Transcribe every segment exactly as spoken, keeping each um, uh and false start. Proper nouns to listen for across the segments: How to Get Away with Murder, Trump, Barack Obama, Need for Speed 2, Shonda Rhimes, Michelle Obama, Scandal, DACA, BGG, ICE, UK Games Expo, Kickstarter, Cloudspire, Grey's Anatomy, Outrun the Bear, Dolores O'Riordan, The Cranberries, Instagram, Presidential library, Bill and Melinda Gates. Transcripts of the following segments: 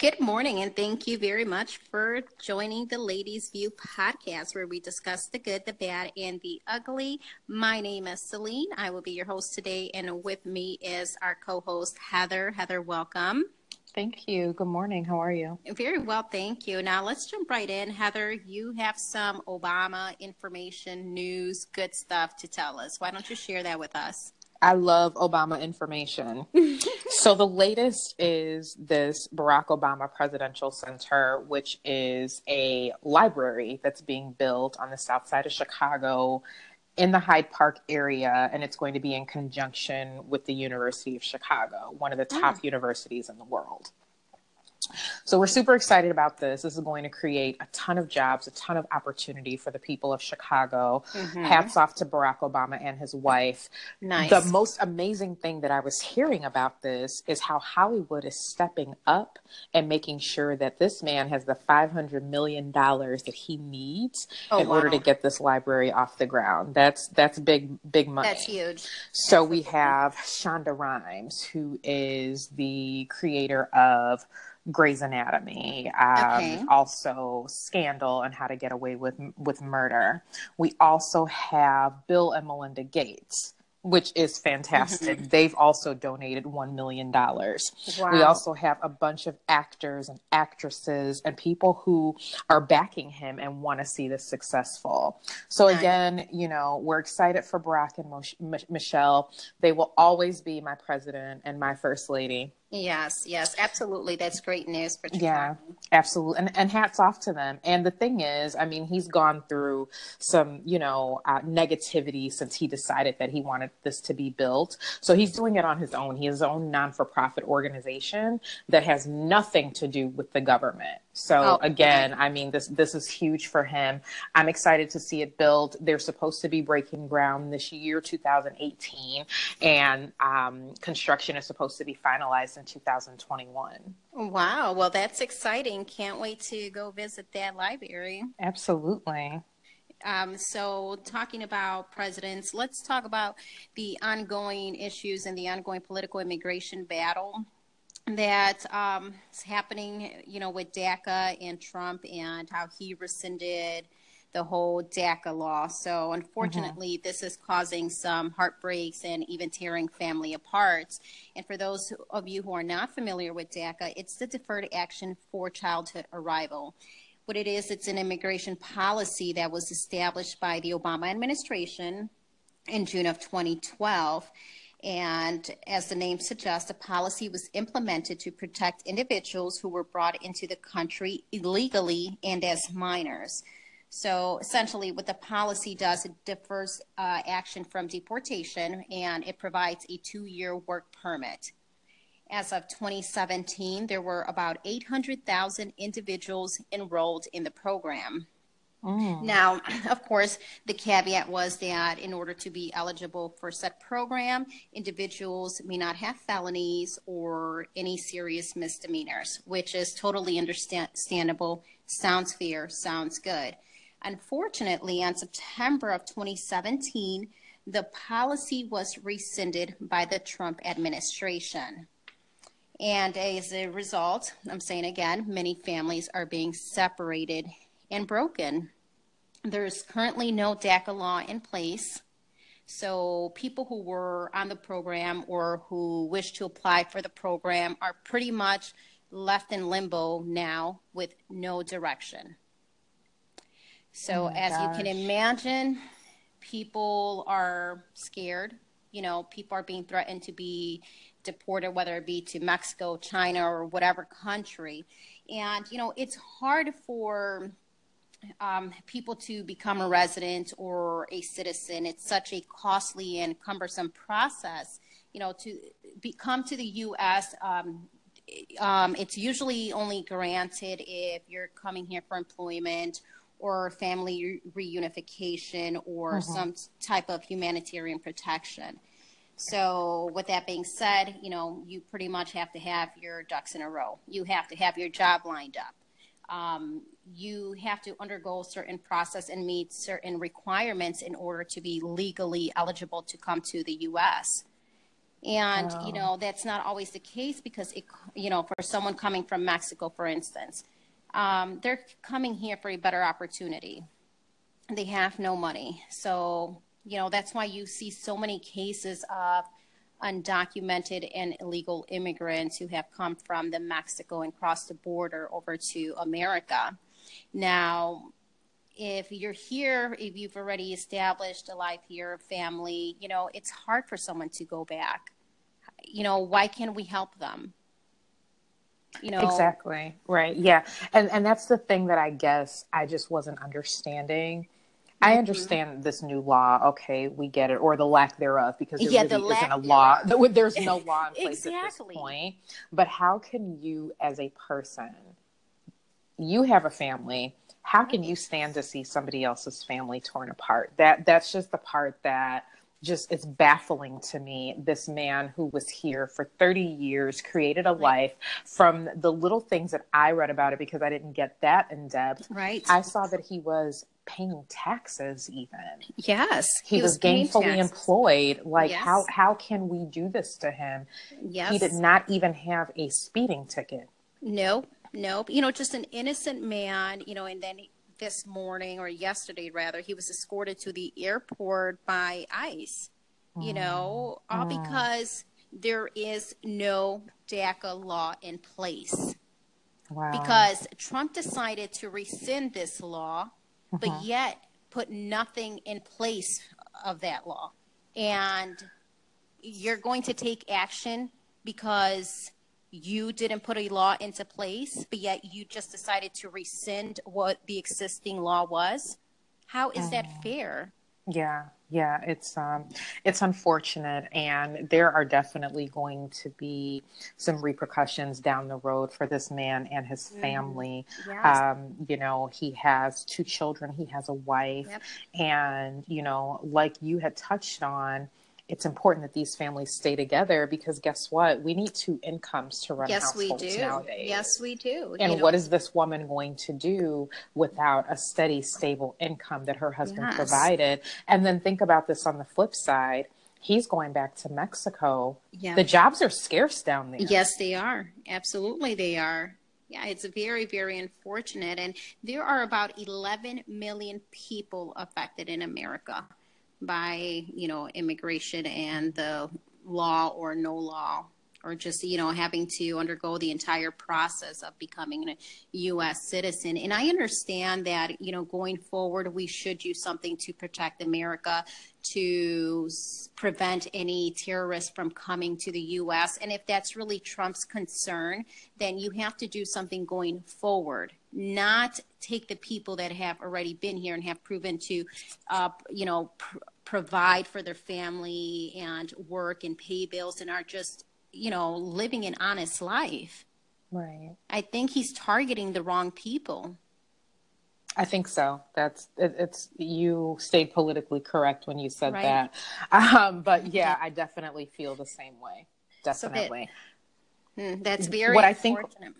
Good morning, and thank you very much for joining the Ladies View podcast, where we discuss the good, the bad, and the ugly. My name is Celine. I will be your host today, and with me is our co-host, Heather. Heather, welcome. Thank you. Good morning. How are you? Very well, thank you. Now, let's jump right in. Heather, you have some Obama information, news, good stuff to tell us. Why don't you share that with us? I love Obama information. So the latest is this Barack Obama Presidential Center, which is a library that's being built on the south side of Chicago in the Hyde Park area, and it's going to be in conjunction with the University of Chicago, one of the top mm. universities in the world. So we're super excited about this. This is going to create a ton of jobs, a ton of opportunity for the people of Chicago. Mm-hmm. Hats off to Barack Obama and his wife. Nice. The most amazing thing that I was hearing about this is how Hollywood is stepping up and making sure that this man has the five hundred million dollars that he needs oh, in wow. order to get this library off the ground. That's that's big, big money. That's huge. So we have Shonda Rhimes, who is the creator of Grey's Anatomy, um, okay. also Scandal and How to Get Away with with Murder. We also have Bill and Melinda Gates, which is fantastic. Mm-hmm. They've also donated one million dollars. Wow. We also have a bunch of actors and actresses and people who are backing him and want to see this successful. So again, you know, we're excited for Barack and Mo- M- Michelle. They will always be my president and my first lady. Yes, yes, absolutely. That's great news for Chicago. Yeah, absolutely. And and hats off to them. And the thing is, I mean, he's gone through some, you know, uh, negativity since he decided that he wanted this to be built. So he's doing it on his own. He has his own non-for-profit organization that has nothing to do with the government. So oh, again, okay. I mean, this this is huge for him. I'm excited to see it built. They're supposed to be breaking ground this year, two thousand eighteen, and um, construction is supposed to be finalized in two thousand twenty-one. Wow. Well, that's exciting. Can't wait to go visit that library. Absolutely. Um, so talking about presidents, let's talk about the ongoing issues and the ongoing political immigration battle that um, is happening, you know, with DACA and Trump and how he rescinded the whole DACA law. So unfortunately, mm-hmm. this is causing some heartbreaks and even tearing family apart. And for those of you who are not familiar with DACA, it's the Deferred Action for Childhood Arrival. What it is, it's an immigration policy that was established by the Obama administration in June of twenty twelve. And as the name suggests, the policy was implemented to protect individuals who were brought into the country illegally and as minors. So essentially what the policy does, it defers uh, action from deportation, and it provides a two-year work permit. As of twenty seventeen, there were about eight hundred thousand individuals enrolled in the program. Mm. Now, of course, the caveat was that in order to be eligible for said program, individuals may not have felonies or any serious misdemeanors, which is totally understandable. Sounds fair, sounds good. Unfortunately, on September of twenty seventeen, the policy was rescinded by the Trump administration. And as a result, I'm saying again, many families are being separated and broken. There's currently no DACA law in place. So people who were on the program or who wish to apply for the program are pretty much left in limbo now with no direction. So oh as gosh. You can imagine, people are scared. You know, people are being threatened to be deported, whether it be to Mexico, China, or whatever country. And, you know, it's hard for Um, people to become a resident or a citizen. It's such a costly and cumbersome process, you know, to be, come to the U S. Um, um, it's usually only granted if you're coming here for employment or family reunification or mm-hmm. some type of humanitarian protection. So with that being said, you know, you pretty much have to have your ducks in a row. You have to have your job lined up. Um, you have to undergo certain process and meet certain requirements in order to be legally eligible to come to the U S. And, oh. you know, that's not always the case because, it, you know, for someone coming from Mexico, for instance, um, they're coming here for a better opportunity. They have no money. So, you know, that's why you see so many cases of undocumented and illegal immigrants who have come from the Mexico and crossed the border over to America. Now, if you're here, if you've already established a life here, a family, you know, it's hard for someone to go back. You know, why can't we help them? You know? Exactly. Right. Yeah. And and that's the thing that I guess I just wasn't understanding. Mm-hmm. I understand this new law. Okay, we get it. Or the lack thereof, because there yeah, really the isn't a law. Thereof. There's no law in place exactly. at this point. But how can you as a person, you have a family, how can you stand to see somebody else's family torn apart? That that's just the part that just is baffling to me. This man who was here for thirty years, created a life from the little things that I read about it, because I didn't get that in depth. Right. I saw that he was paying taxes even. Yes. He, he was, was gainfully employed. Like yes. how, how can we do this to him? Yes. He did not even have a speeding ticket. Nope. Nope. You know, just an innocent man, you know, and then this morning or yesterday, rather, he was escorted to the airport by ICE, you mm. know, all mm. because there is no DACA law in place. Wow. Because Trump decided to rescind this law, uh-huh. but yet put nothing in place of that law. And you're going to take action because you didn't put a law into place, but yet you just decided to rescind what the existing law was. How is mm. that fair? Yeah, yeah, it's um, it's unfortunate, and there are definitely going to be some repercussions down the road for this man and his family. Mm. Yes. Um, you know, he has two children, he has a wife, yep. and you know, like you had touched on, it's important that these families stay together, because guess what? We need two incomes to run yes, households we do. nowadays. Yes, we do. And you know, what is this woman going to do without a steady, stable income that her husband yes. provided? And then think about this on the flip side. He's going back to Mexico. Yeah. The jobs are scarce down there. Yes, they are. Absolutely, they are. Yeah, it's very, very unfortunate. And there are about eleven million people affected in America by, you know, immigration and the law or no law, or just, you know, having to undergo the entire process of becoming a U S citizen. And I understand that, you know, going forward, we should do something to protect America, to prevent any terrorists from coming to the U S. And if that's really Trump's concern, then you have to do something going forward, not take the people that have already been here and have proven to, uh, you know, pr- provide for their family and work and pay bills and are just, you know, living an honest life. Right. I think he's targeting the wrong people. I think so. That's it, it's you stayed politically correct when you said right. that. Um, but yeah, I definitely feel the same way. Definitely. So that, that's very what unfortunate. I think,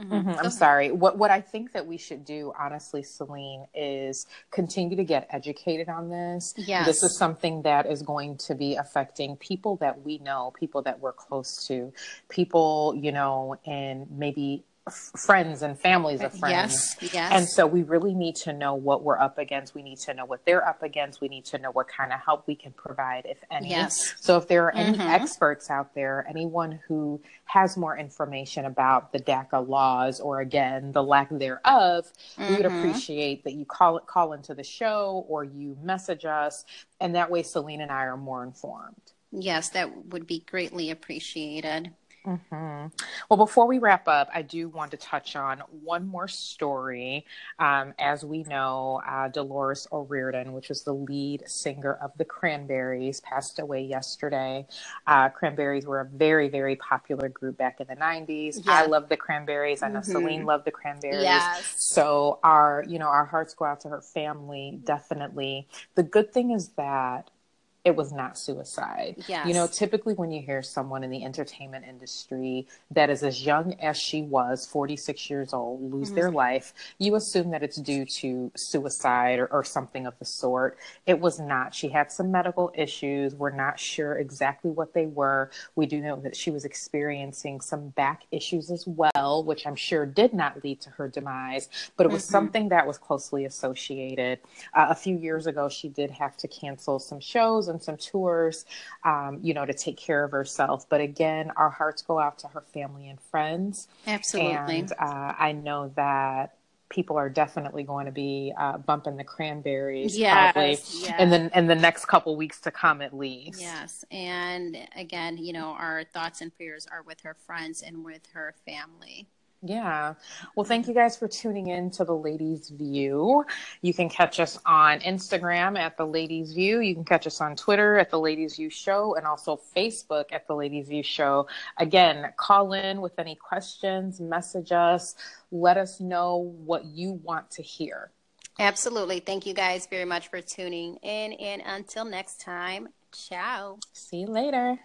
Mm-hmm. Mm-hmm. I'm sorry. What what I think that we should do, honestly, Celine, is continue to get educated on this. Yes. This is something that is going to be affecting people that we know, people that we're close to, people, you know, and maybe f- friends and families of friends. Yes. Yes. And so we really need to know what we're up against. We need to know what they're up against. We need to know what kind of help we can provide, if any. Yes. So if there are any mm-hmm. experts out there, anyone who has more information about the DACA laws, or again, the lack thereof, mm-hmm. we would appreciate that you call it, call into the show, or you message us. And that way, Celine and I are more informed. Yes, that would be greatly appreciated. Mm-hmm. Well, before we wrap up, I do want to touch on one more story. Um, as we know, uh, Dolores O'Riordan, which was the lead singer of The Cranberries, passed away yesterday. Uh, Cranberries were a very, very popular group back in the nineties. Yeah. I love The Cranberries. I know mm-hmm. Celine loved The Cranberries. Yes. So our, you know, our hearts go out to her family, definitely. The good thing is that it was not suicide. Yes. You know, typically when you hear someone in the entertainment industry that is as young as she was, forty-six years old, lose mm-hmm. their life, you assume that it's due to suicide or, or something of the sort. It was not. She had some medical issues. We're not sure exactly what they were. We do know that she was experiencing some back issues as well, which I'm sure did not lead to her demise, but it was mm-hmm. something that was closely associated. Uh, a few years ago, she did have to cancel some shows and some tours, um, you know, to take care of herself. But again, our hearts go out to her family and friends. Absolutely. And uh, I know that people are definitely going to be uh, bumping the Cranberries yes, probably yes. in the, in the next couple weeks to come, at least. Yes. And again, you know, our thoughts and prayers are with her friends and with her family. Yeah. Well, thank you guys for tuning in to The Ladies View. You can catch us on Instagram at The Ladies View. You can catch us on Twitter at The Ladies View Show, and also Facebook at The Ladies View Show. Again, call in with any questions, message us, let us know what you want to hear. Absolutely. Thank you guys very much for tuning in. And until next time, ciao. See you later.